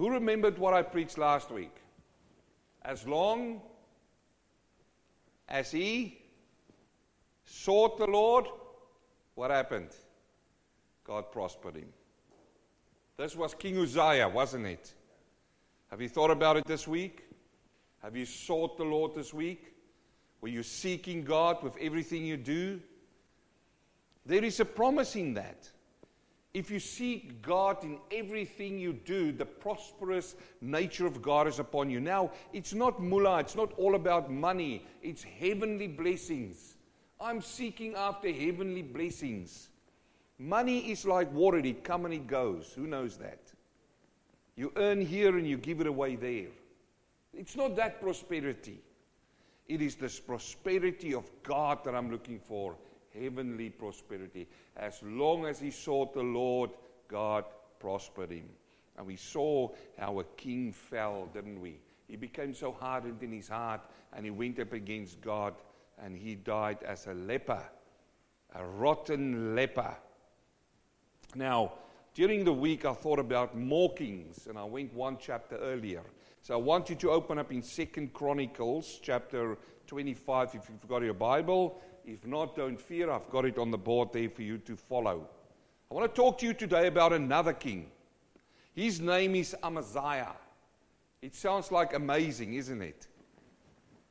Who remembered what I preached last week? As long as he sought the Lord, what happened? God prospered him. This was King Uzziah, wasn't it? Have you thought about it this week? Have you sought the Lord this week? Were you seeking God with everything you do? There is a promise in that. If you seek God in everything you do, the prosperous nature of God is upon you. Now, it's not mullah. It's not all about money. It's heavenly blessings. I'm seeking after heavenly blessings. Money is like water. It comes and it goes. Who knows that? You earn here and you give it away there. It's not that prosperity. It is this prosperity of God that I'm looking for. Heavenly prosperity. As long as he sought the Lord, God prospered him. And we saw how a king fell, didn't we? He became so hardened in his heart, and he went up against God, and he died as a leper, a rotten leper. Now, during the week, I thought about more kings, and I went one chapter earlier. So I want you to open up in Second Chronicles, chapter 25, if you've got your Bible. If not, don't fear. I've got it on the board there for you to follow. I want to talk to you today about another king. His name is Amaziah. It sounds like amazing, isn't it?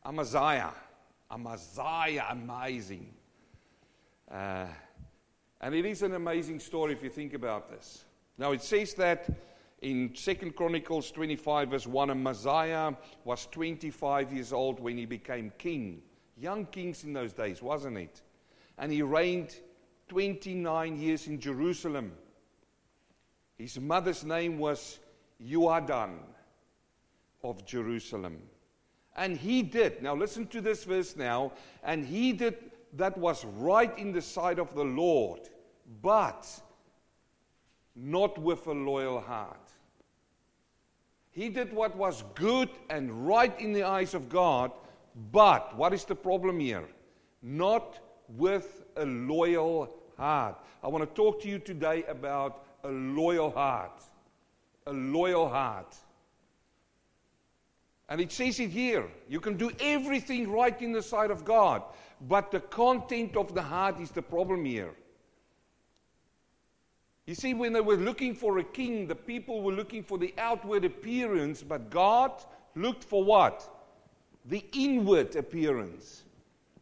Amaziah. Amaziah, amazing. And it is an amazing story if you think about this. Now, it says that in 2 Chronicles 25 verse 1, Amaziah was 25 years old when he became king. Young kings in those days, wasn't it? And he reigned 29 years in Jerusalem. His mother's name was Yuadan of Jerusalem. And he did, now listen to this verse now, and he did that was right in the sight of the Lord, but not with a loyal heart. He did what was good and right in the eyes of God, but what is the problem here? Not with a loyal heart. I want to talk to you today about a loyal heart. A loyal heart. And it says it here. You can do everything right in the sight of God, but the content of the heart is the problem here. You see, when they were looking for a king, the people were looking for the outward appearance, but God looked for what? The inward appearance.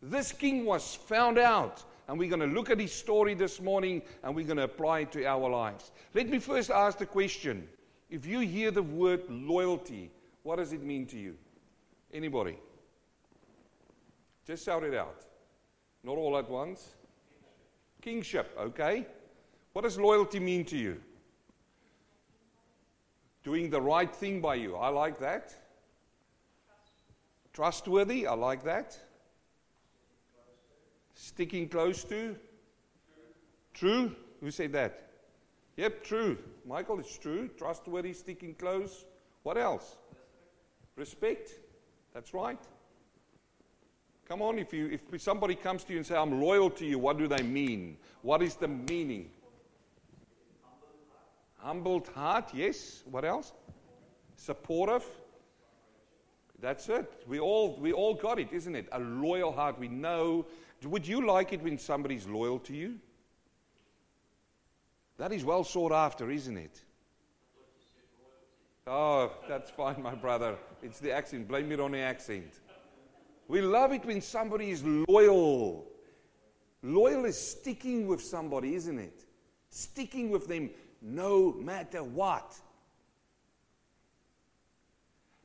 This king was found out, and we're going to look at his story this morning, and we're going to apply it to our lives. Let me first ask the question. If you hear the word loyalty, what does it mean to you? Anybody? Just shout it out. Not all at once. Kingship, okay. What does loyalty mean to you? Doing the right thing by you. I like that. Trustworthy. I like that. Sticking close to. True. Who said that? Yep, true. Michael, it's true. Trustworthy, sticking close. What else? Respect. That's right. Come on, if somebody comes to you and says, I'm loyal to you, what do they mean? What is the meaning? Humbled heart, yes. What else? Supportive. That's it. We all got it, isn't it? A loyal heart. We know. Would you like it when somebody's loyal to you? That is well sought after, isn't it? Oh, that's fine, my brother. It's the accent. Blame it on the accent. We love it when somebody is loyal. Loyal is sticking with somebody, isn't it? Sticking with them no matter what.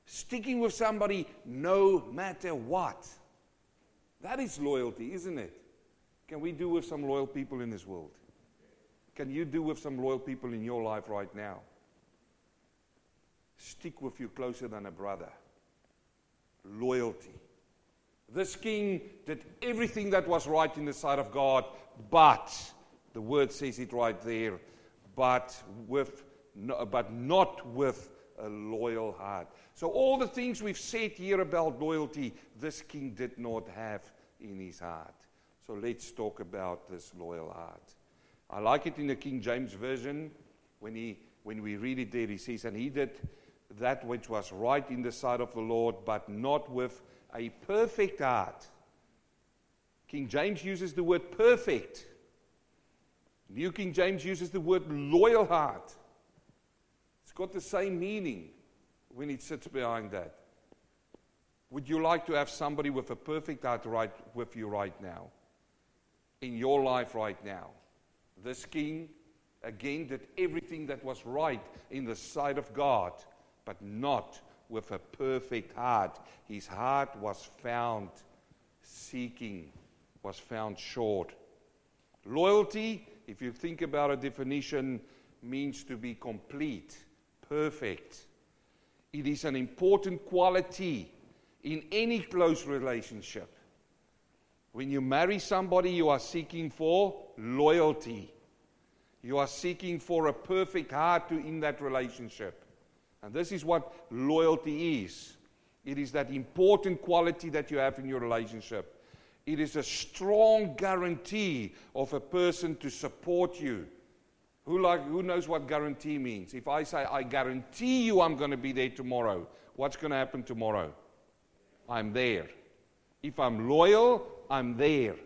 Sticking with somebody no matter what. That is loyalty, isn't it? Can we do with some loyal people in this world? Can you do with some loyal people in your life right now? Stick with you closer than a brother. Loyalty. This king did everything that was right in the sight of God, but, the word says it right there, but not with a loyal heart. So all the things we've said here about loyalty, this king did not have in his heart. So let's talk about this loyal heart. I like it in the King James Version. When we read it there, he says, and he did that which was right in the sight of the Lord, but not with a perfect heart. King James uses the word perfect. New King James uses the word loyal heart. It's got the same meaning when it sits behind that. Would you like to have somebody with a perfect heart right with you right now? In your life right now? This king, again, did everything that was right in the sight of God, but not with a perfect heart. His heart was found seeking, was found short. Loyalty, if you think about a definition, means to be complete, perfect. It is an important quality in any close relationship. When you marry somebody, you are seeking for loyalty. You are seeking for a perfect heart in that relationship. And this is what loyalty is. It is that important quality that you have in your relationship. It is a strong guarantee of a person to support you. Who knows what guarantee means? If I say, I guarantee you I'm going to be there tomorrow, what's going to happen tomorrow? I'm there. If I'm loyal, I'm there.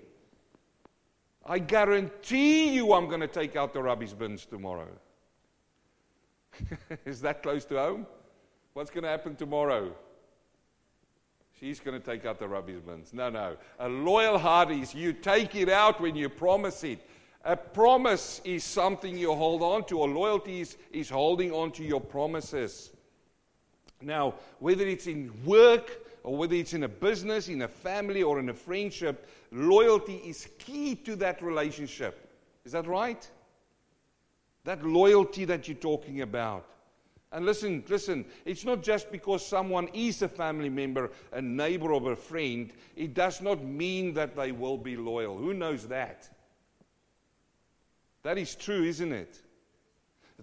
I guarantee you I'm going to take out the rubbish bins tomorrow. Is that close to home? What's going to happen tomorrow? She's going to take out the rubbish bins. No. A loyal heart is you take it out when you promise it. A promise is something you hold on to, or loyalty is holding on to your promises. Now, whether it's in work, or whether it's in a business, in a family, or in a friendship, loyalty is key to that relationship. Is that right? That loyalty that you're talking about. And listen, it's not just because someone is a family member, a neighbor, or a friend, it does not mean that they will be loyal. Who knows that? That is true, isn't it?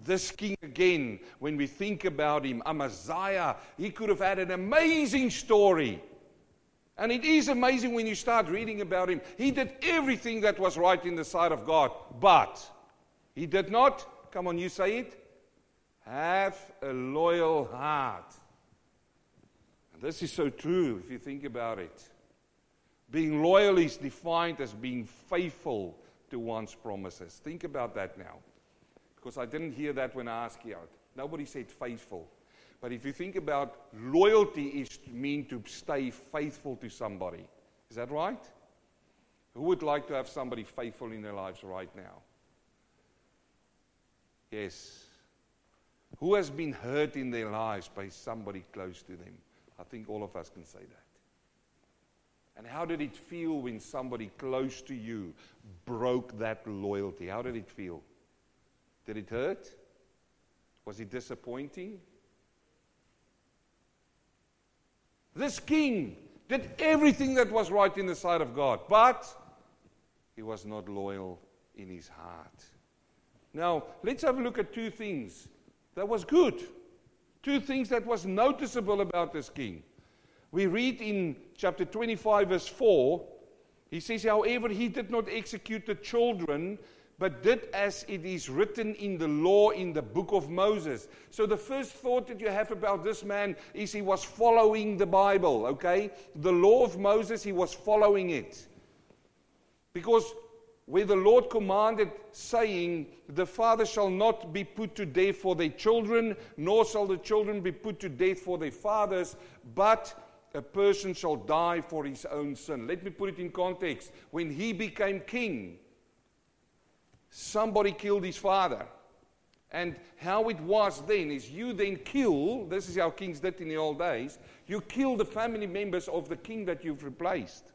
This king, again, when we think about him, Amaziah, he could have had an amazing story. And it is amazing when you start reading about him. He did everything that was right in the sight of God, but he did not, come on, you say it, have a loyal heart. And this is so true if you think about it. Being loyal is defined as being faithful to one's promises. Think about that now. Because I didn't hear that when I asked you out. Nobody said faithful. But if you think about loyalty is mean to stay faithful to somebody. Is that right? Who would like to have somebody faithful in their lives right now? Yes. Who has been hurt in their lives by somebody close to them? I think all of us can say that. And how did it feel when somebody close to you broke that loyalty? How did it feel? Did it hurt? Was it disappointing? This king did everything that was right in the sight of God, but he was not loyal in his heart. Now, let's have a look at two things that was good. Two things that was noticeable about this king. We read in chapter 25, verse 4, he says, however, he did not execute the children, but did as it is written in the law in the book of Moses. So the first thought that you have about this man is he was following the Bible, okay? The law of Moses, he was following it. Because where the Lord commanded, saying, the father shall not be put to death for their children, nor shall the children be put to death for their fathers, but a person shall die for his own sin. Let me put it in context. When he became king, somebody killed his father. And how it was then is you then kill, this is how kings did in the old days, you kill the family members of the king that you've replaced.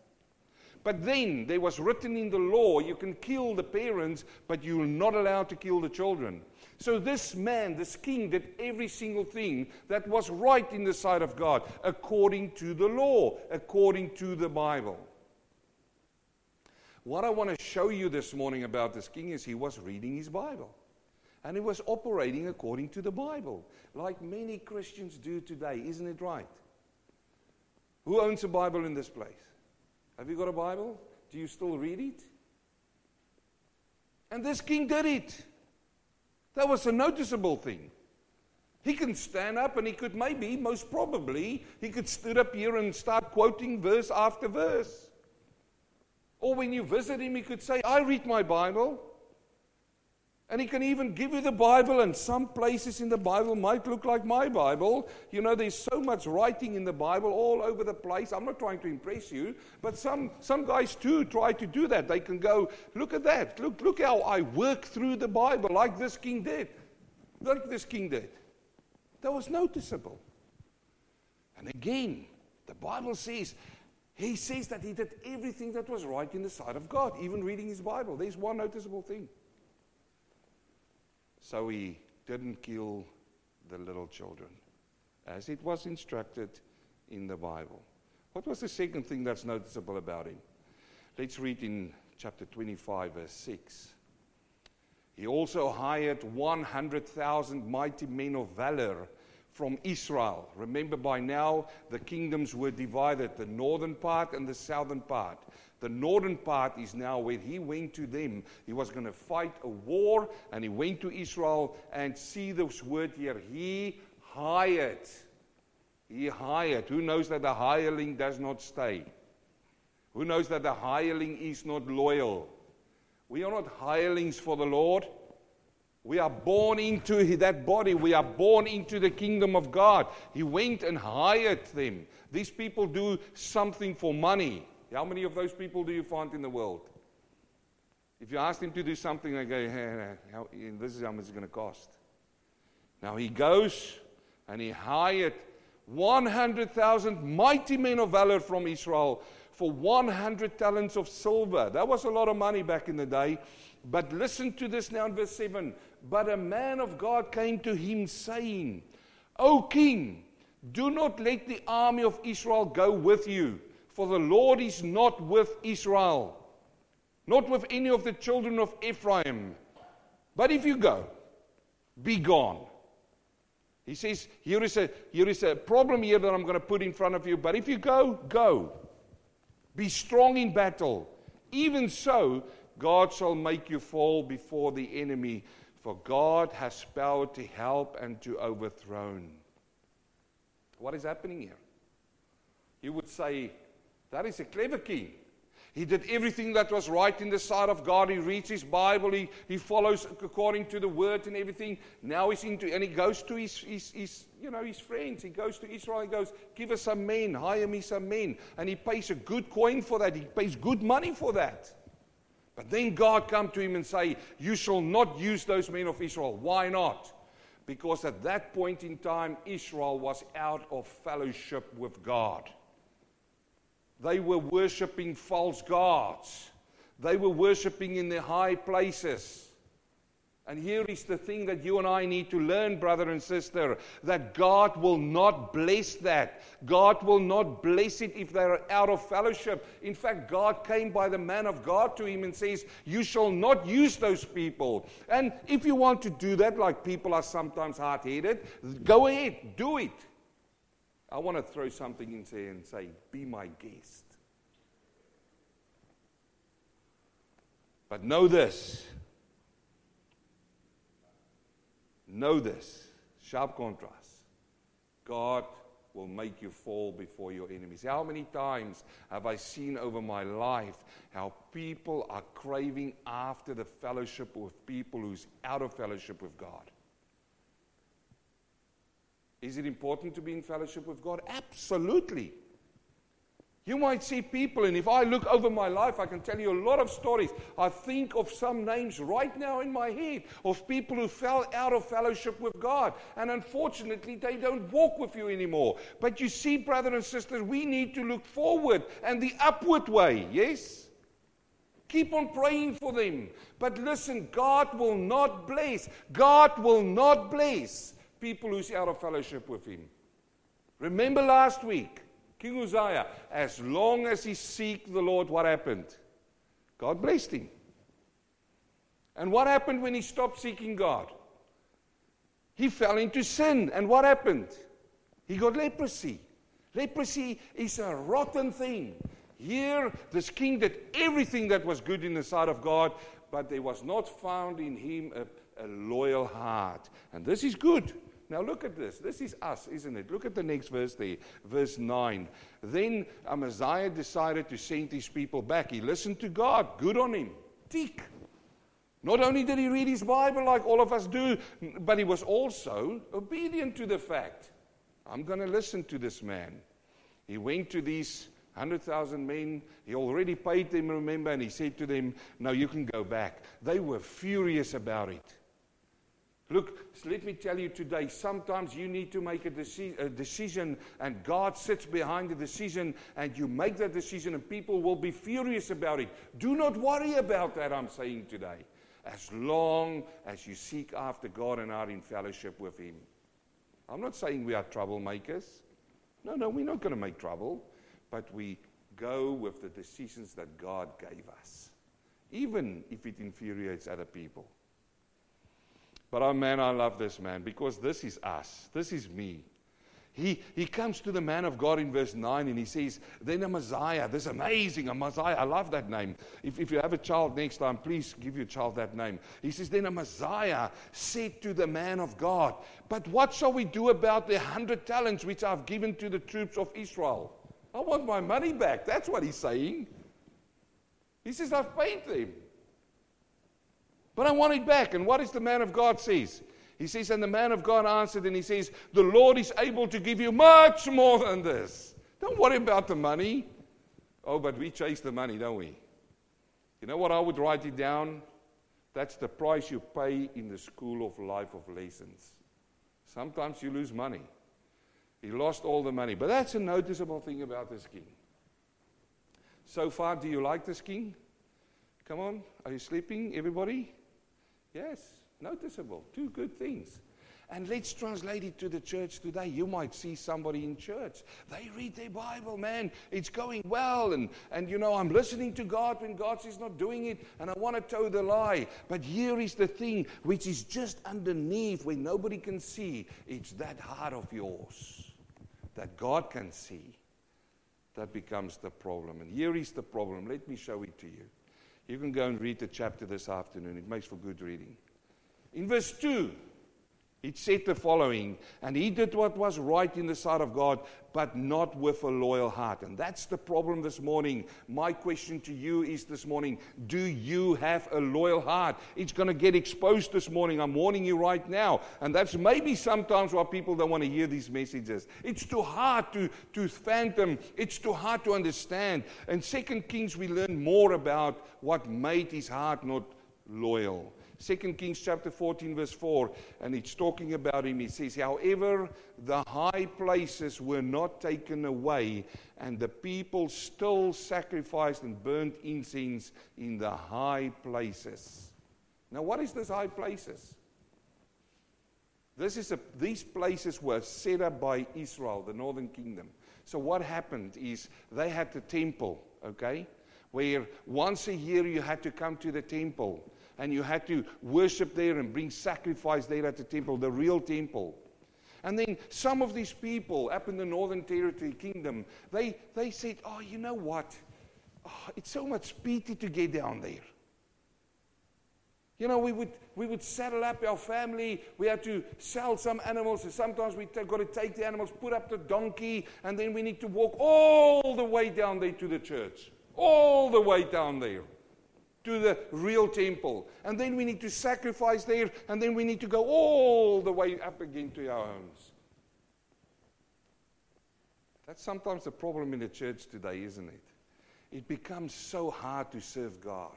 But then, there was written in the law, you can kill the parents, but you're not allowed to kill the children. So this man, this king, did every single thing that was right in the sight of God, according to the law, according to the Bible. What I want to show you this morning about this king is he was reading his Bible. And he was operating according to the Bible, like many Christians do today. Isn't it right? Who owns a Bible in this place? Have you got a Bible? Do you still read it? And this king did it. That was a noticeable thing. He can stand up and he could maybe, most probably, he could stood up here and start quoting verse after verse. Or when you visit him, he could say, I read my Bible. And he can even give you the Bible, and some places in the Bible might look like my Bible. You know, there's so much writing in the Bible all over the place. I'm not trying to impress you, but some guys too try to do that. They can go, look at that. Look how I work through the Bible like this king did. Like this king did. That was noticeable. And again, the Bible says, he says that he did everything that was right in the sight of God, even reading his Bible. There's one noticeable thing. So he didn't kill the little children, as it was instructed in the Bible. What was the second thing that's noticeable about him? Let's read in chapter 25, verse 6. He also hired 100,000 mighty men of valor from Israel. Remember, by now, the kingdoms were divided, the northern part and the southern part. The northern part is now where he went to them. He was going to fight a war, and he went to Israel, and see this word here, he hired. He hired. Who knows that the hireling does not stay? Who knows that the hireling is not loyal? We are not hirelings for the Lord. We are born into that body. We are born into the kingdom of God. He went and hired them. These people do something for money. How many of those people do you find in the world? If you ask them to do something, they go, hey, this is how much it's going to cost. Now he goes and he hired 100,000 mighty men of valor from Israel for 100 talents of silver. That was a lot of money back in the day. But listen to this now in verse 7. But a man of God came to him saying, O king, do not let the army of Israel go with you. For the Lord is not with Israel, not with any of the children of Ephraim. But if you go, be gone. He says, here is a problem here that I'm going to put in front of you. But if you go, go. Be strong in battle. Even so, God shall make you fall before the enemy. For God has power to help and to overthrow. What is happening here? You would say, that is a clever king. He did everything that was right in the sight of God. He reads his Bible. He follows according to the word and everything. Now he's into, and he goes to his friends. He goes to Israel. He goes, give us some men. Hire me some men. And he pays a good coin for that. He pays good money for that. But then God come to him and say, you shall not use those men of Israel. Why not? Because at that point in time, Israel was out of fellowship with God. They were worshipping false gods. They were worshipping in the high places. And here is the thing that you and I need to learn, brother and sister, that God will not bless that. God will not bless it if they are out of fellowship. In fact, God came by the man of God to him and says, you shall not use those people. And if you want to do that, like people are sometimes hard-headed, go ahead, do it. I want to throw something in there and say, be my guest. But know this. Know this. Sharp contrast. God will make you fall before your enemies. How many times have I seen over my life how people are craving after the fellowship with people who's out of fellowship with God? Is it important to be in fellowship with God? Absolutely. You might see people, and if I look over my life, I can tell you a lot of stories. I think of some names right now in my head of people who fell out of fellowship with God. And unfortunately, they don't walk with you anymore. But you see, brothers and sisters, we need to look forward and the upward way, yes? Keep on praying for them. But listen, God will not bless. God will not bless people who's out of fellowship with him. Remember last week, King Uzziah, as long as he seeked the Lord, what happened? God blessed him. And what happened when he stopped seeking God? He fell into sin. And what happened? He got leprosy. Leprosy is a rotten thing. Here, this king did everything that was good in the sight of God, but there was not found in him a loyal heart. And this is good. Now look at this. This is us, isn't it? Look at the next verse there, verse 9. Then Amaziah decided to send his people back. He listened to God. Good on him. Tick. Not only did he read his Bible like all of us do, but he was also obedient to the fact, I'm going to listen to this man. He went to these 100,000 men. He already paid them, remember, and he said to them, now you can go back. They were furious about it. Look, let me tell you today, sometimes you need to make a decision, and God sits behind the decision, and you make that decision, and people will be furious about it. Do not worry about that, I'm saying today, as long as you seek after God and are in fellowship with Him. I'm not saying we are troublemakers. No, we're not going to make trouble, but we go with the decisions that God gave us, even if it infuriates other people. But oh man, I love this man, because this is us. This is me. He comes to the man of God in verse 9 and he says, then Amaziah, this amazing Amaziah, I love that name. If you have a child next time, please give your child that name. He says, then Amaziah said to the man of God, but what shall we do about the 100 talents which I've given to the troops of Israel? I want my money back. That's what he's saying. He says, I've paid them, but I want it back. And what is the man of God says? He says, and the man of God answered and he says, the Lord is able to give you much more than this. Don't worry about the money. Oh, but we chase the money, don't we? You know what? I would write it down. That's the price you pay in the school of life of lessons. Sometimes you lose money. He lost all the money. But that's a noticeable thing about this king. So far, do you like this king? Come on. Are you sleeping, everybody? Yes, noticeable. Two good things. And let's translate it to the church today. You might see somebody in church. They read their Bible, man. It's going well. And you know, I'm listening to God when God says not doing it. And I want to toe the lie. But here is the thing which is just underneath where nobody can see. It's that heart of yours that God can see. That becomes the problem. And here is the problem. Let me show it to you. You can go and read the chapter this afternoon. It makes for good reading. In verse 2, it said the following, and he did what was right in the sight of God, but not with a loyal heart. And that's the problem this morning. My question to you is this morning, do you have a loyal heart? It's going to get exposed this morning. I'm warning you right now. And that's maybe sometimes why people don't want to hear these messages. It's too hard to fathom. It's too hard to understand. In 2 Kings, we learn more about what made his heart not loyal. 2 Kings chapter 14 verse 4, and it's talking about him. It says, however, the high places were not taken away, and the people still sacrificed and burnt incense in the high places. Now, what is this high places? These places were set up by Israel, the northern kingdom. So what happened is they had the temple, okay, where once a year you had to come to the temple, and you had to worship there and bring sacrifice there at the temple, the real temple. And then some of these people up in the Northern Territory Kingdom, they said, oh, you know what? Oh, it's so much pity to get down there. You know, we would saddle up our family. We had to sell some animals. So sometimes we got to take the animals, put up the donkey, and then we need to walk all the way down there to the church. All the way down there. To the real temple. And then we need to sacrifice there. And then we need to go all the way up again to our homes. That's sometimes the problem in the church today, isn't it? It becomes so hard to serve God.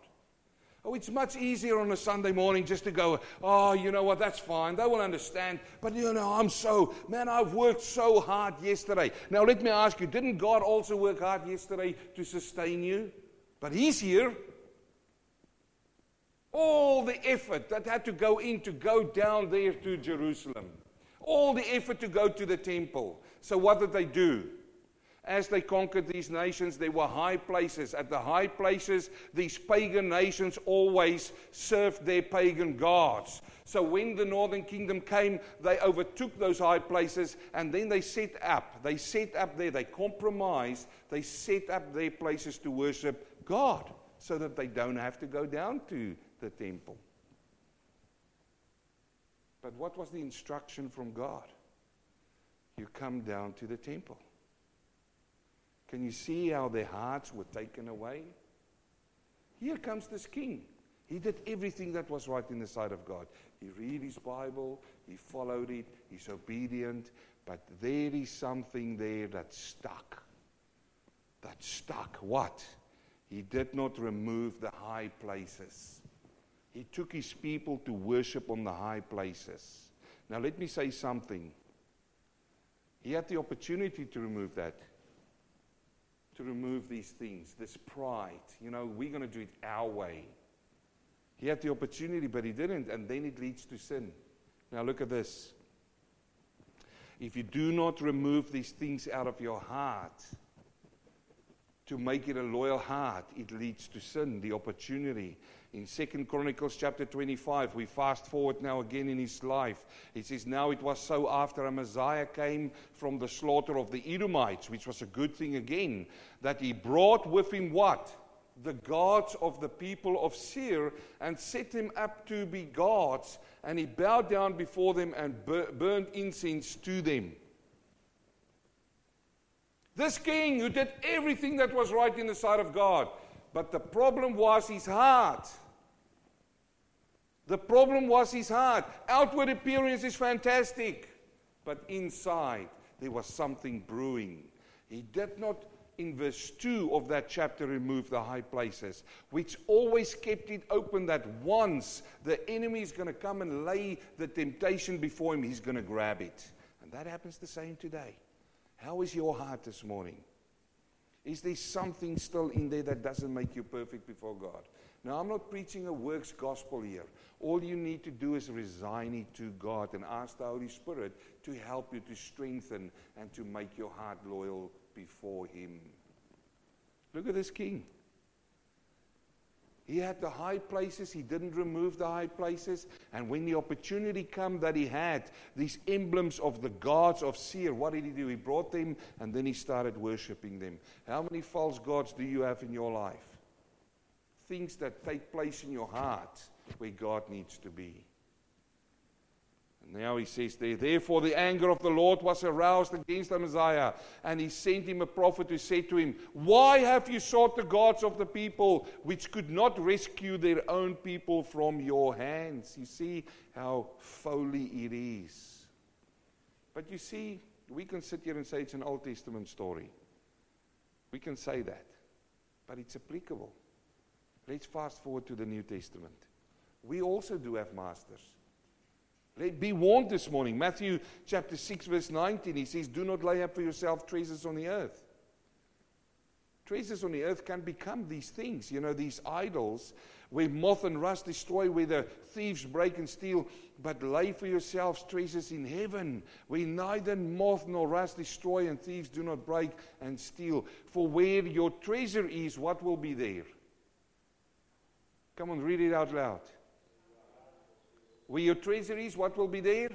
Oh, it's much easier on a Sunday morning just to go, oh, you know what, that's fine. They will understand. But, you know, I've worked so hard yesterday. Now, let me ask you, didn't God also work hard yesterday to sustain you? But He's here. All the effort that had to go in to go down there to Jerusalem. All the effort to go to the temple. So what did they do? As they conquered these nations, there were high places. At the high places, these pagan nations always served their pagan gods. So when the northern kingdom came, they overtook those high places, and then they set up there, they compromised, they set up their places to worship God, so that they don't have to go down to the temple. But what was the instruction from God? You come down to the temple. Can you see how their hearts were taken away? Here comes this king. He did everything that was right in the sight of God. He read his Bible. He followed it. He's obedient. But there is something there that stuck. That stuck. What? He did not remove the high places. He took his people to worship on the high places. Now let me say something. He had the opportunity to remove that. To remove these things. This pride. You know, we're going to do it our way. He had the opportunity, but he didn't. And then it leads to sin. Now look at this. If you do not remove these things out of your heart, to make it a loyal heart, it leads to sin, the opportunity. In Second Chronicles chapter 25, we fast forward now again in his life. It says, now it was so after Amaziah came from the slaughter of the Edomites, which was a good thing again, that he brought with him what? The gods of the people of Seir, and set them up to be gods, and he bowed down before them and burned incense to them. This king who did everything that was right in the sight of God, but the problem was his heart. The problem was his heart. Outward appearance is fantastic, but inside there was something brewing. He did not, in verse 2 of that chapter, remove the high places, which always kept it open that once the enemy is going to come and lay the temptation before him, he's going to grab it. And that happens the same today. How is your heart this morning? Is there something still in there that doesn't make you perfect before God? Now, I'm not preaching a works gospel here. All you need to do is resign it to God and ask the Holy Spirit to help you, to strengthen, and to make your heart loyal before Him. Look at this king. He had the high places. He didn't remove the high places. And when the opportunity came that he had these emblems of the gods of Seir, what did he do? He brought them and then he started worshiping them. How many false gods do you have in your life? Things that take place in your heart where God needs to be. And now he says there, therefore the anger of the Lord was aroused against Amaziah, and he sent him a prophet who said to him, why have you sought the gods of the people which could not rescue their own people from your hands? You see how folly it is. But you see, we can sit here and say it's an Old Testament story. We can say that. But it's applicable. Let's fast forward to the New Testament. We also do have masters. Be warned this morning. Matthew chapter 6 verse 19, he says, do not lay up for yourself treasures on the earth. Treasures on the earth can become these things, you know, these idols where moth and rust destroy, where the thieves break and steal. But lay for yourselves treasures in heaven, where neither moth nor rust destroy and thieves do not break and steal. For where your treasure is, what will be there? Come on, read it out loud. Where your treasure is, what will be there?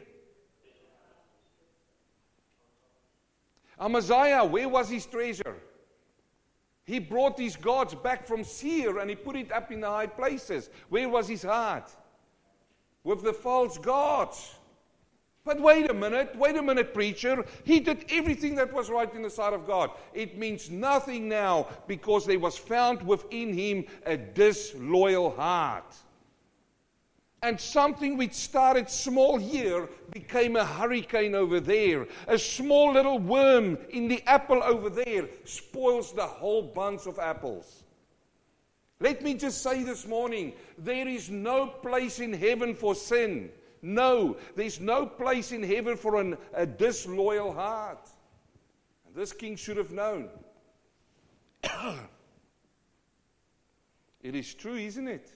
Amaziah, where was his treasure? He brought these gods back from Seir and he put it up in the high places. Where was his heart? With the false gods. But wait a minute, preacher. He did everything that was right in the sight of God. It means nothing now because there was found within him a disloyal heart. And something which started small here became a hurricane over there. A small little worm in the apple over there spoils the whole bunch of apples. Let me just say this morning, there is no place in heaven for sin. No, there's no place in heaven for a disloyal heart. And this king should have known. It is true, isn't it?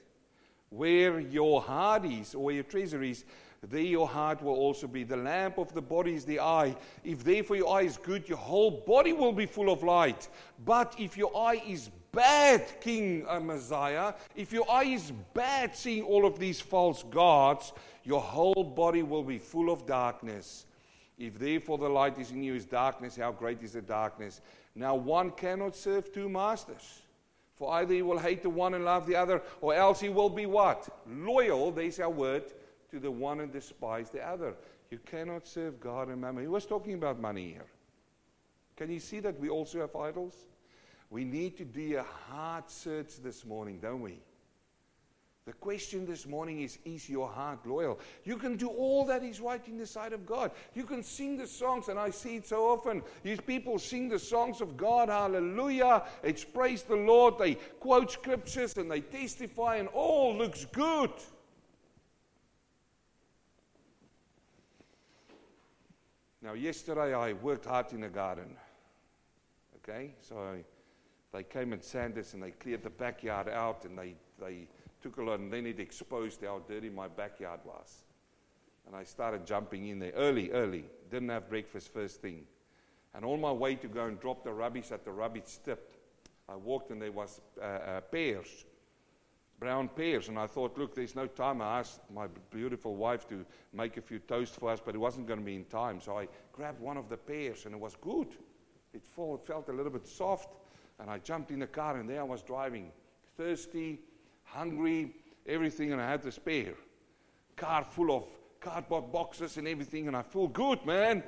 Where your heart is, or where your treasure is, there your heart will also be. The lamp of the body is the eye. If therefore your eye is good, your whole body will be full of light. But if your eye is bad, King Amaziah, if your eye is bad, seeing all of these false gods, your whole body will be full of darkness. If therefore the light is in you is darkness, how great is the darkness? Now one cannot serve two masters. For either he will hate the one and love the other, or else he will be what? Loyal, there's our word, to the one and despise the other. You cannot serve God and mammon. He was talking about money here. Can you see that we also have idols? We need to do a heart search this morning, don't we? The question this morning is your heart loyal? You can do all that is right in the sight of God. You can sing the songs, and I see it so often. These people sing the songs of God, hallelujah, it's praise the Lord. They quote scriptures and they testify and all looks good. Now, yesterday I worked hard in the garden. Okay, so they came and sanded us and they cleared the backyard out and they took a lot, and then it exposed how dirty my backyard was. And I started jumping in there early. Didn't have breakfast first thing. And on my way to go and drop the rubbish at the rubbish tip, I walked and there was pears, brown pears. And I thought, look, there's no time. I asked my beautiful wife to make a few toast for us, but it wasn't going to be in time. So I grabbed one of the pears, and it was good. It felt a little bit soft, and I jumped in the car, and there I was driving, thirsty, hungry, everything, and I had to spare. Car full of cardboard boxes and everything, and I feel good, man.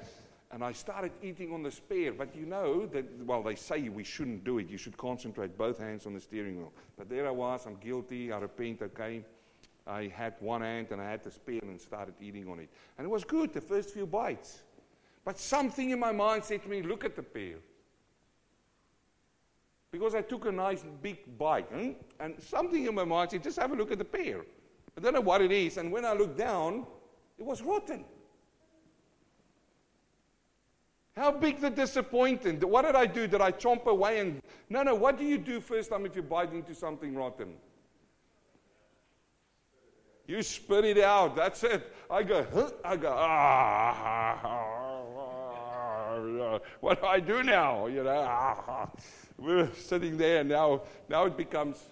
And I started eating on the spare. But you know, they say we shouldn't do it. You should concentrate both hands on the steering wheel. But there I was, I'm guilty, I repent, okay. I had one hand and I had the spare and started eating on it. And it was good, the first few bites. But something in my mind said to me, look at the pear. Because I took a nice big bite, and something in my mind said, just have a look at the pear. I don't know what it is, and when I looked down, it was rotten. How big the disappointment. What did I do? Did I chomp away? And no, what do you do first time if you bite into something rotten? You spit it out, that's it. I go, what do I do now? You know, we're sitting there, and now it becomes.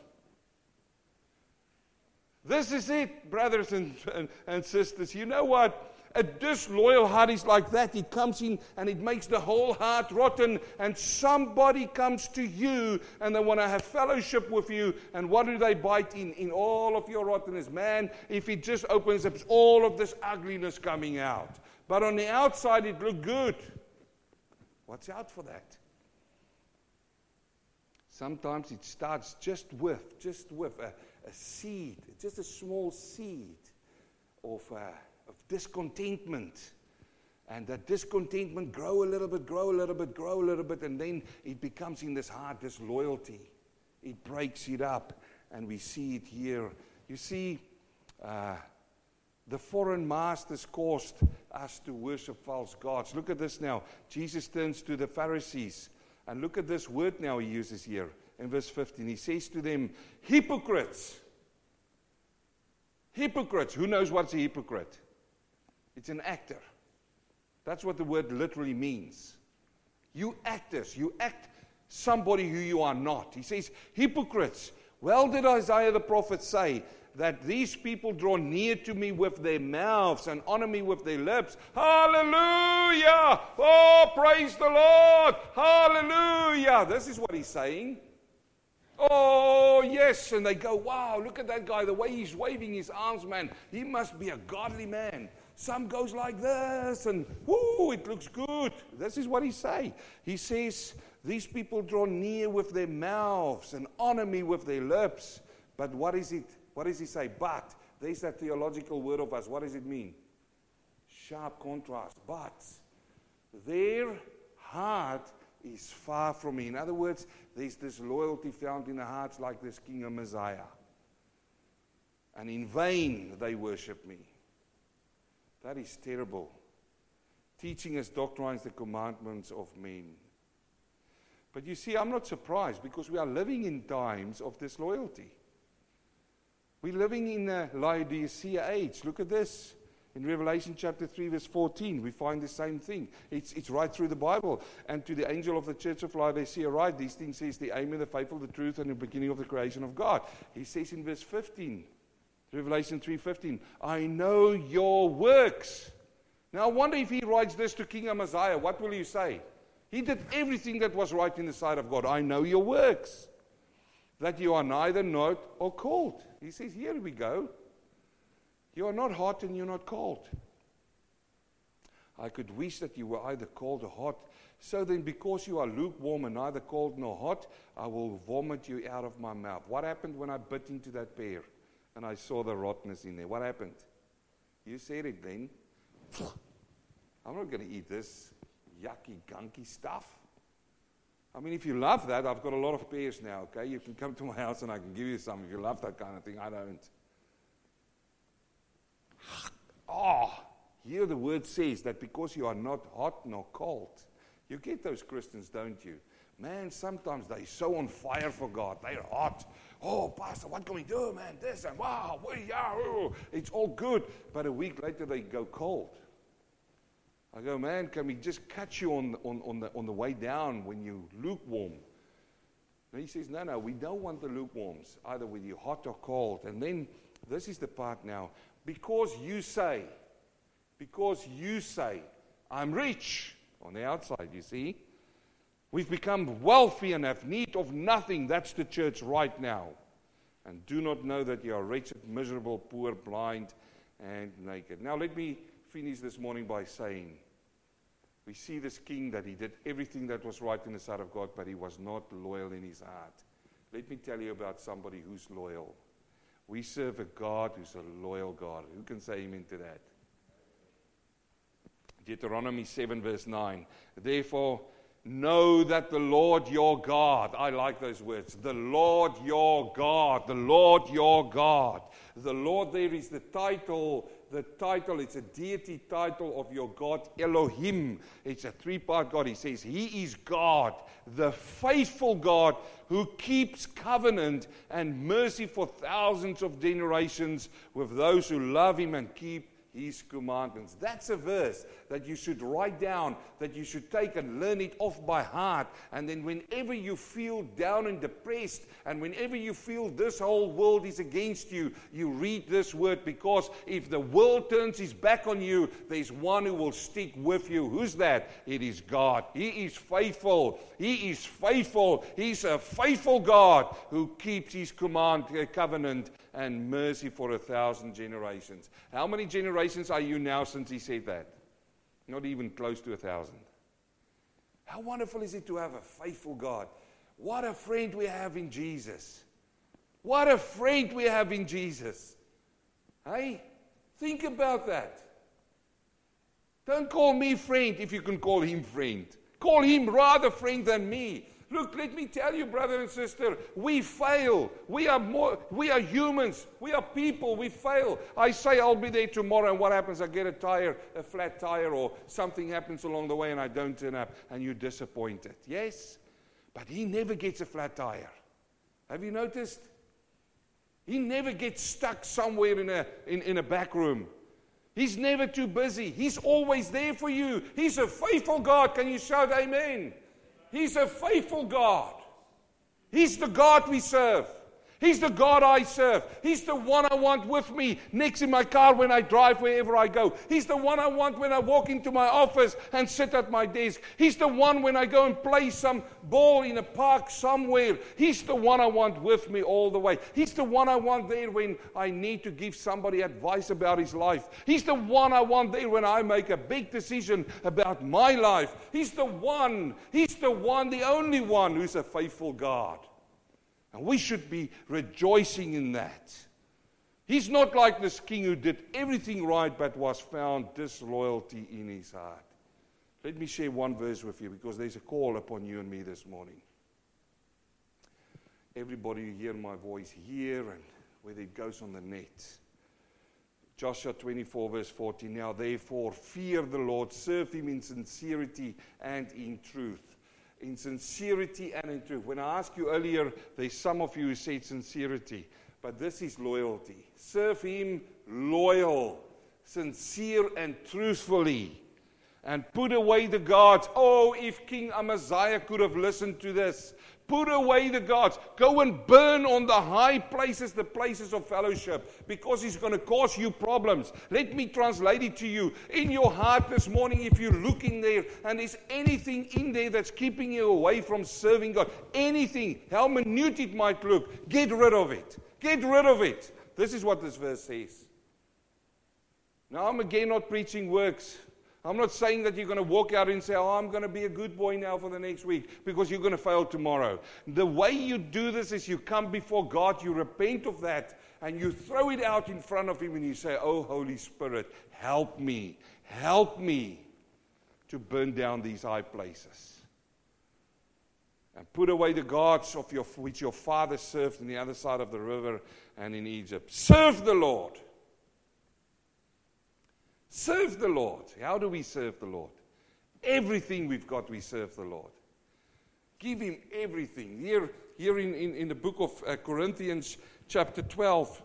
This is it, brothers and sisters. You know what? A disloyal heart is like that. It comes in and it makes the whole heart rotten. And somebody comes to you and they want to have fellowship with you. And what do they bite in all of your rottenness? Man, if it just opens up, all of this ugliness coming out. But on the outside, it looked good. Watch out for that. Sometimes it starts just with a seed, just a small seed of discontentment. And that discontentment grow a little bit, and then it becomes in this heart disloyalty. It breaks it up, and we see it here. You see, the foreign masters caused us to worship false gods. Look at this now. Jesus turns to the Pharisees. And look at this word now he uses here in verse 15. He says to them, hypocrites. Hypocrites. Who knows what's a hypocrite? It's an actor. That's what the word literally means. You actors. You act somebody who you are not. He says, hypocrites. Well did Isaiah the prophet say that these people draw near to me with their mouths and honor me with their lips. Hallelujah! Oh, praise the Lord! Hallelujah! This is what he's saying. Oh, yes! And they go, wow, look at that guy, the way he's waving his arms, man. He must be a godly man. Some goes like this, and whoo, it looks good. This is what he says. He says, these people draw near with their mouths and honor me with their lips. But what is it? What does he say? But, there's that theological word of us. What does it mean? Sharp contrast. But, their heart is far from me. In other words, there's this loyalty found in the hearts like this King Amaziah. And in vain they worship me. That is terrible. Teaching us doctrines, the commandments of men. But you see, I'm not surprised because we are living in times of disloyalty. We're living in a Laodicea age. Look at this. In Revelation chapter 3, verse 14, we find the same thing. It's right through the Bible. And to the angel of the church of Laodicea, write these things, says the aim and the faithful, the truth, and the beginning of the creation of God. He says in verse 15, Revelation 3:15, I know your works. Now I wonder if he writes this to King Amaziah, what will you say? He did everything that was right in the sight of God. I know your works. That you are neither not or called. He says, here we go. You are not hot and you're not cold. I could wish that you were either cold or hot. So then, because you are lukewarm and neither cold nor hot, I will vomit you out of my mouth. What happened when I bit into that pear and I saw the rottenness in there? What happened? You said it then. I'm not going to eat this yucky, gunky stuff. I mean, if you love that, I've got a lot of pears now, okay? You can come to my house and I can give you some if you love that kind of thing. I don't. Oh, here the word says that because you are not hot nor cold. You get those Christians, don't you? Man, sometimes they're so on fire for God. They're hot. Oh, pastor, what can we do, man? This and wow, we are. Oh, it's all good. But a week later, they go cold. I go, man, can we just catch you on the way down when you lukewarm? And he says, no, we don't want the lukewarms, either with you hot or cold. And then this is the part now. Because you say, I'm rich on the outside, you see. We've become wealthy and have need of nothing. That's the church right now. And do not know that you are wretched, miserable, poor, blind, and naked. Now let me finish this morning by saying, we see this king that he did everything that was right in the sight of God, but he was not loyal in his heart. Let me tell you about somebody who's loyal. We serve a God who's a loyal God. Who can say amen to that? Deuteronomy 7 verse 9. Therefore, know that the Lord your God, I like those words, the Lord your God, the Lord your God. The Lord there is the title, it's a deity title of your God, Elohim. It's a three-part God. He says, He is God, the faithful God who keeps covenant and mercy for thousands of generations with those who love Him and keep His commandments. That's a verse that you should write down, that you should take and learn it off by heart. And then whenever you feel down and depressed, and whenever you feel this whole world is against you, you read this word, because if the world turns his back on you, there's one who will stick with you. Who's that? It is God. He is faithful. He is faithful. He's a faithful God who keeps His covenant and mercy for 1,000 generations. How many generations are you now since He said that? Not even close to 1,000. How wonderful is it to have a faithful God. What a friend we have in Jesus. What a friend we have in Jesus. Hey, think about that. Don't call me friend if you can call Him friend. Call Him rather friend than me. Look, let me tell you, brother and sister, we fail. We are humans. We are people. We fail. I say I'll be there tomorrow, and what happens? I get a flat tire, or something happens along the way, and I don't turn up, and you're disappointed. Yes? But He never gets a flat tire. Have you noticed? He never gets stuck somewhere in a back room. He's never too busy. He's always there for you. He's a faithful God. Can you shout amen? He's a faithful God. He's the God we serve. He's the God I serve. He's the one I want with me next in my car when I drive wherever I go. He's the one I want when I walk into my office and sit at my desk. He's the one when I go and play some ball in a park somewhere. He's the one I want with me all the way. He's the one I want there when I need to give somebody advice about his life. He's the one I want there when I make a big decision about my life. He's the one, the only one who's a faithful God. And we should be rejoicing in that. He's not like this king who did everything right but was found disloyalty in his heart. Let me share one verse with you, because there's a call upon you and me this morning. Everybody who hear my voice here and whether it goes on the net. Joshua 24 verse 14. Now therefore fear the Lord, serve Him in sincerity and in truth. In sincerity and in truth. When I asked you earlier, there's some of you who said sincerity, but this is loyalty. Serve Him loyal, sincere and truthfully, and put away the gods. Oh, if King Amaziah could have listened to this. Put away the gods. Go and burn on the high places, the places of fellowship, because it's going to cause you problems. Let me translate it to you. In your heart this morning, if you look in there and there's anything in there that's keeping you away from serving God, anything, how minute it might look, get rid of it. Get rid of it. This is what this verse says. Now, I'm again not preaching works. I'm not saying that you're going to walk out and say, oh, I'm going to be a good boy now for the next week, because you're going to fail tomorrow. The way you do this is you come before God, you repent of that, and you throw it out in front of Him and you say, oh, Holy Spirit, help me to burn down these high places. And put away the gods of your, which your father served on the other side of the river and in Egypt. Serve the Lord. Serve the Lord. How do we serve the Lord? Everything we've got, we serve the Lord. Give Him everything. Here in the book of Corinthians chapter 12,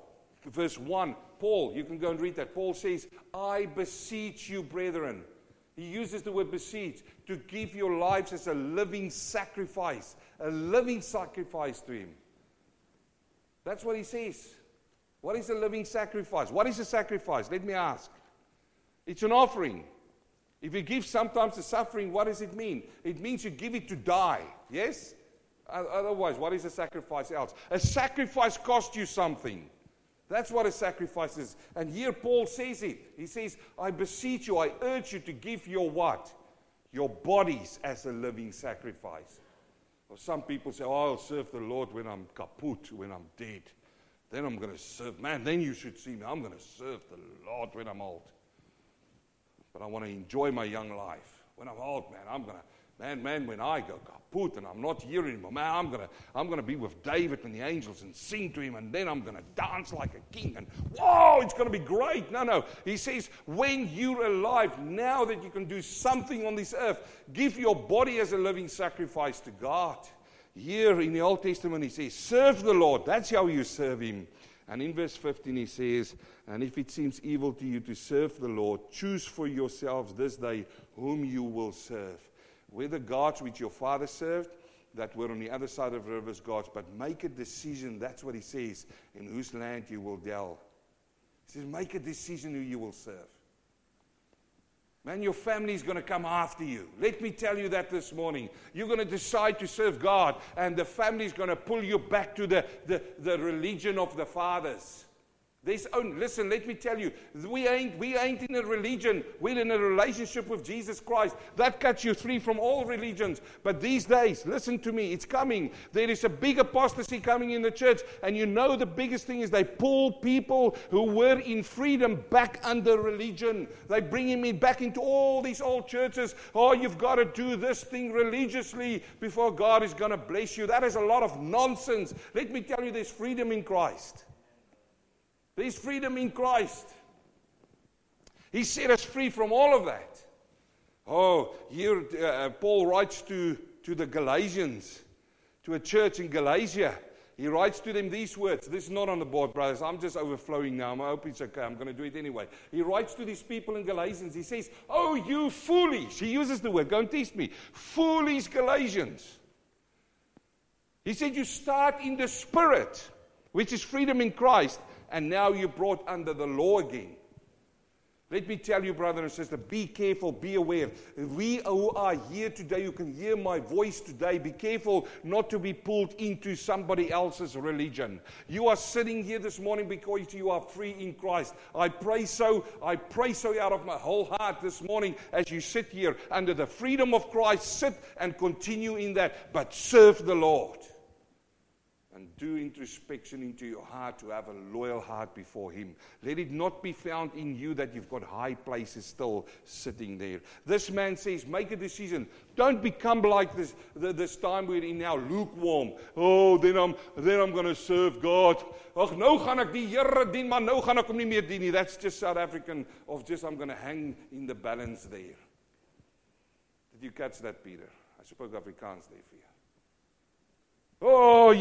verse 1, Paul, you can go and read that. Paul says, I beseech you, brethren. He uses the word beseech, to give your lives as a living sacrifice to Him. That's what he says. What is a living sacrifice? What is a sacrifice? Let me ask. It's an offering. If you give sometimes the suffering, what does it mean? It means you give it to die, yes? Otherwise, what is a sacrifice else? A sacrifice costs you something. That's what a sacrifice is. And here Paul says it. He says, I beseech you, I urge you to give your what? Your bodies as a living sacrifice. Or some people say, oh, I'll serve the Lord when I'm kaput, when I'm dead. Then I'm going to serve. Man, then you should see me. I'm going to serve the Lord when I'm old. But I want to enjoy my young life. When I'm old, man, I'm going to... Man, when I go kaput and I'm not here anymore, man, I'm gonna be with David and the angels and sing to him, and then I'm gonna dance like a king, and whoa, it's gonna be great. No. He says, when you're alive, now that you can do something on this earth, give your body as a living sacrifice to God. Here in the Old Testament, he says, serve the Lord. That's how you serve Him. And in verse 15, he says, and if it seems evil to you to serve the Lord, choose for yourselves this day whom you will serve. Whether gods which your father served, that were on the other side of rivers, gods, but make a decision, that's what he says, in whose land you will dwell. He says, make a decision who you will serve. Man, your family is going to come after you. Let me tell you that this morning. You're going to decide to serve God, and the family is going to pull you back to the religion of the fathers. Listen, let me tell you, we ain't in a religion. We're in a relationship with Jesus Christ. That cuts you free from all religions. But these days, listen to me, it's coming. There is a big apostasy coming in the church. And you know the biggest thing is they pull people who were in freedom back under religion. They bring him in back into all these old churches. Oh, you've got to do this thing religiously before God is going to bless you. That is a lot of nonsense. Let me tell you, there's freedom in Christ. There's freedom in Christ. He set us free from all of that. Oh, here Paul writes to the Galatians, to a church in Galatia. He writes to them these words. This is not on the board, brothers. I'm just overflowing now. I hope it's okay. I'm going to do it anyway. He writes to these people in Galatians. He says, oh, you foolish. He uses the word. Go and teach me. Foolish Galatians. He said, you start in the Spirit, which is freedom in Christ. And now you're brought under the law again. Let me tell you, brother and sister, be careful, be aware. We who are here today, you can hear my voice today. Be careful not to be pulled into somebody else's religion. You are sitting here this morning because you are free in Christ. I pray so out of my whole heart this morning as you sit here under the freedom of Christ. Sit and continue in that, but serve the Lord. And do introspection into your heart to have a loyal heart before Him. Let it not be found in you that you've got high places still sitting there. This man says, make a decision. Don't become like this time we're in now, lukewarm. Oh, then I'm going to serve God. Ach, nou gaan ek die Here dien, maar nou gaan ek hom nie meer dien nie. That's just South African of just I'm going to hang in the balance there. Did you catch that, Peter? I spoke Afrikaans there for you. Oh,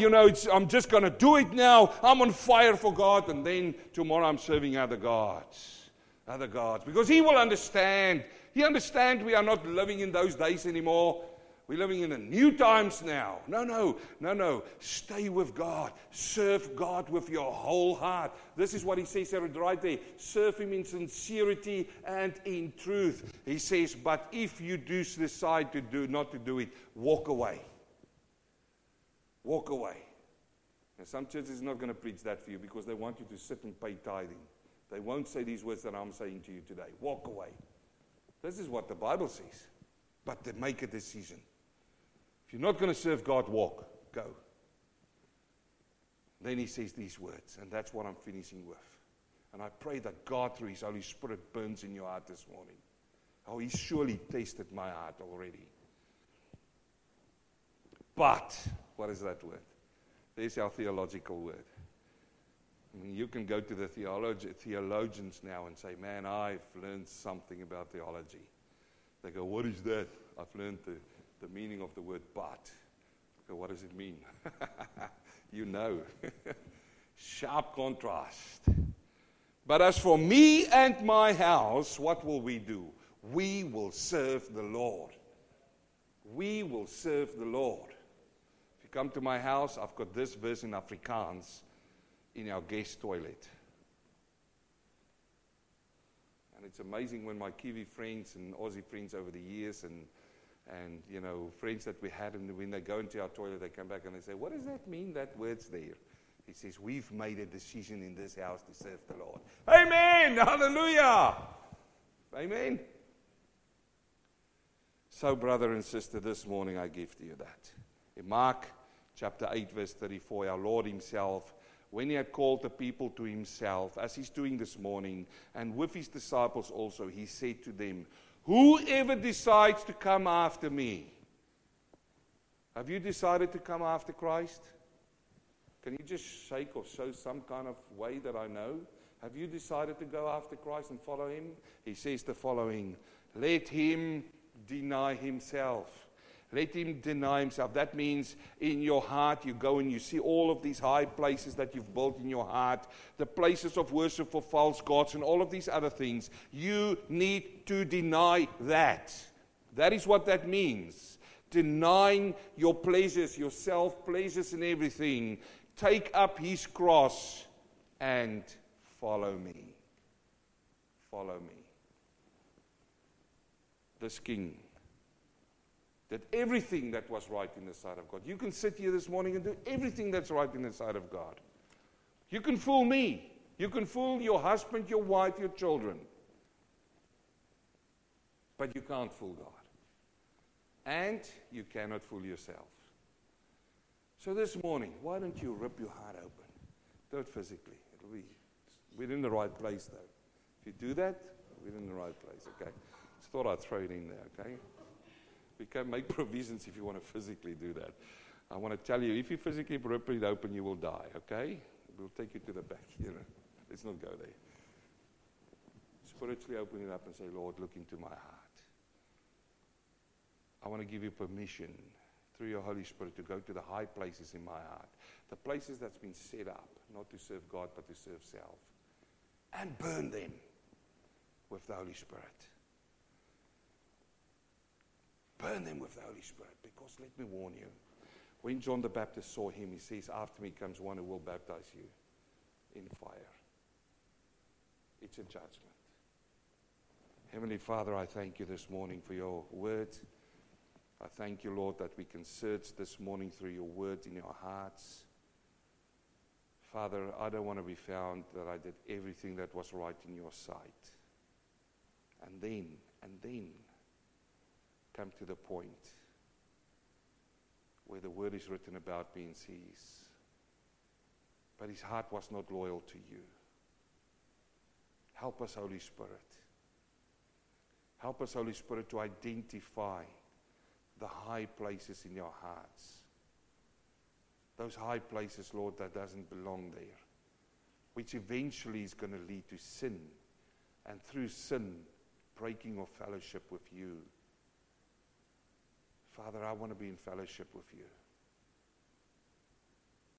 I'm just going to do it now. I'm on fire for God. And then tomorrow I'm serving other gods. Because He will understand. He understands we are not living in those days anymore. We're living in the new times now. No. Stay with God. Serve God with your whole heart. This is what he says right there. Serve Him in sincerity and in truth. He says, but if you do decide not to do it, walk away. Walk away. And some churches are not going to preach that for you because they want you to sit and pay tithing. They won't say these words that I'm saying to you today. Walk away. This is what the Bible says. But to make a decision. If you're not going to serve God, walk. Go. Then he says these words, and that's what I'm finishing with. And I pray that God, through his Holy Spirit, burns in your heart this morning. Oh, he's surely tasted my heart already. But, what is that word? There's our theological word. I mean, you can go to the theologians now and say, man, I've learned something about theology. They go, what is that? I've learned the meaning of the word but. I go, what does it mean? You know. Sharp contrast. But as for me and my house, what will we do? We will serve the Lord. We will serve the Lord. If you come to my house, I've got this verse in Afrikaans in our guest toilet. And it's amazing when my Kiwi friends and Aussie friends over the years and you know, friends that we had, and when they go into our toilet, they come back and they say, what does that mean, that word's there? He says, we've made a decision in this house to serve the Lord. Amen! Hallelujah! Amen? So, brother and sister, this morning I give to you that. In Mark chapter 8, verse 34, our Lord himself, when he had called the people to himself, as he's doing this morning, and with his disciples also, he said to them, whoever decides to come after me. Have you decided to come after Christ? Can you just shake or show some kind of way that I know? Have you decided to go after Christ and follow him? He says the following, let him deny himself. Let him deny himself. That means in your heart you go and you see all of these high places that you've built in your heart, the places of worship for false gods and all of these other things. You need to deny that. That is what that means. Denying your pleasures, your self-pleasures and everything. Take up his cross and follow me. Follow me. This king did everything that was right in the sight of God. You can sit here this morning and do everything that's right in the sight of God. You can fool me. You can fool your husband, your wife, your children. But you can't fool God. And you cannot fool yourself. So this morning, why don't you rip your heart open? Do it physically. It'll be, we're in the right place, though. If you do that, we're in the right place, okay? Just thought I'd throw it in there, okay? We can make provisions if you want to physically do that. I want to tell you, if you physically rip it open, you will die, okay? We'll take you to the back, you know. Let's not go there. Spiritually open it up and say, Lord, look into my heart. I want to give you permission through your Holy Spirit to go to the high places in my heart. The places that's been set up, not to serve God, but to serve self. And burn them with the Holy Spirit. Burn them with the Holy Spirit, because let me warn you, when John the Baptist saw him, he says, after me comes one who will baptize you in fire. It's a judgment. Heavenly Father, I thank you this morning for your word. I thank you, Lord, that we can search this morning through your word in our hearts. Father, I don't want to be found that I did everything that was right in your sight. And then, come to the point where the word is written about being seized. But his heart was not loyal to you. Help us, Holy Spirit. Help us, Holy Spirit, to identify the high places in your hearts. Those high places, Lord, that doesn't belong there, which eventually is going to lead to sin, and through sin, breaking of fellowship with you. Father, I want to be in fellowship with you.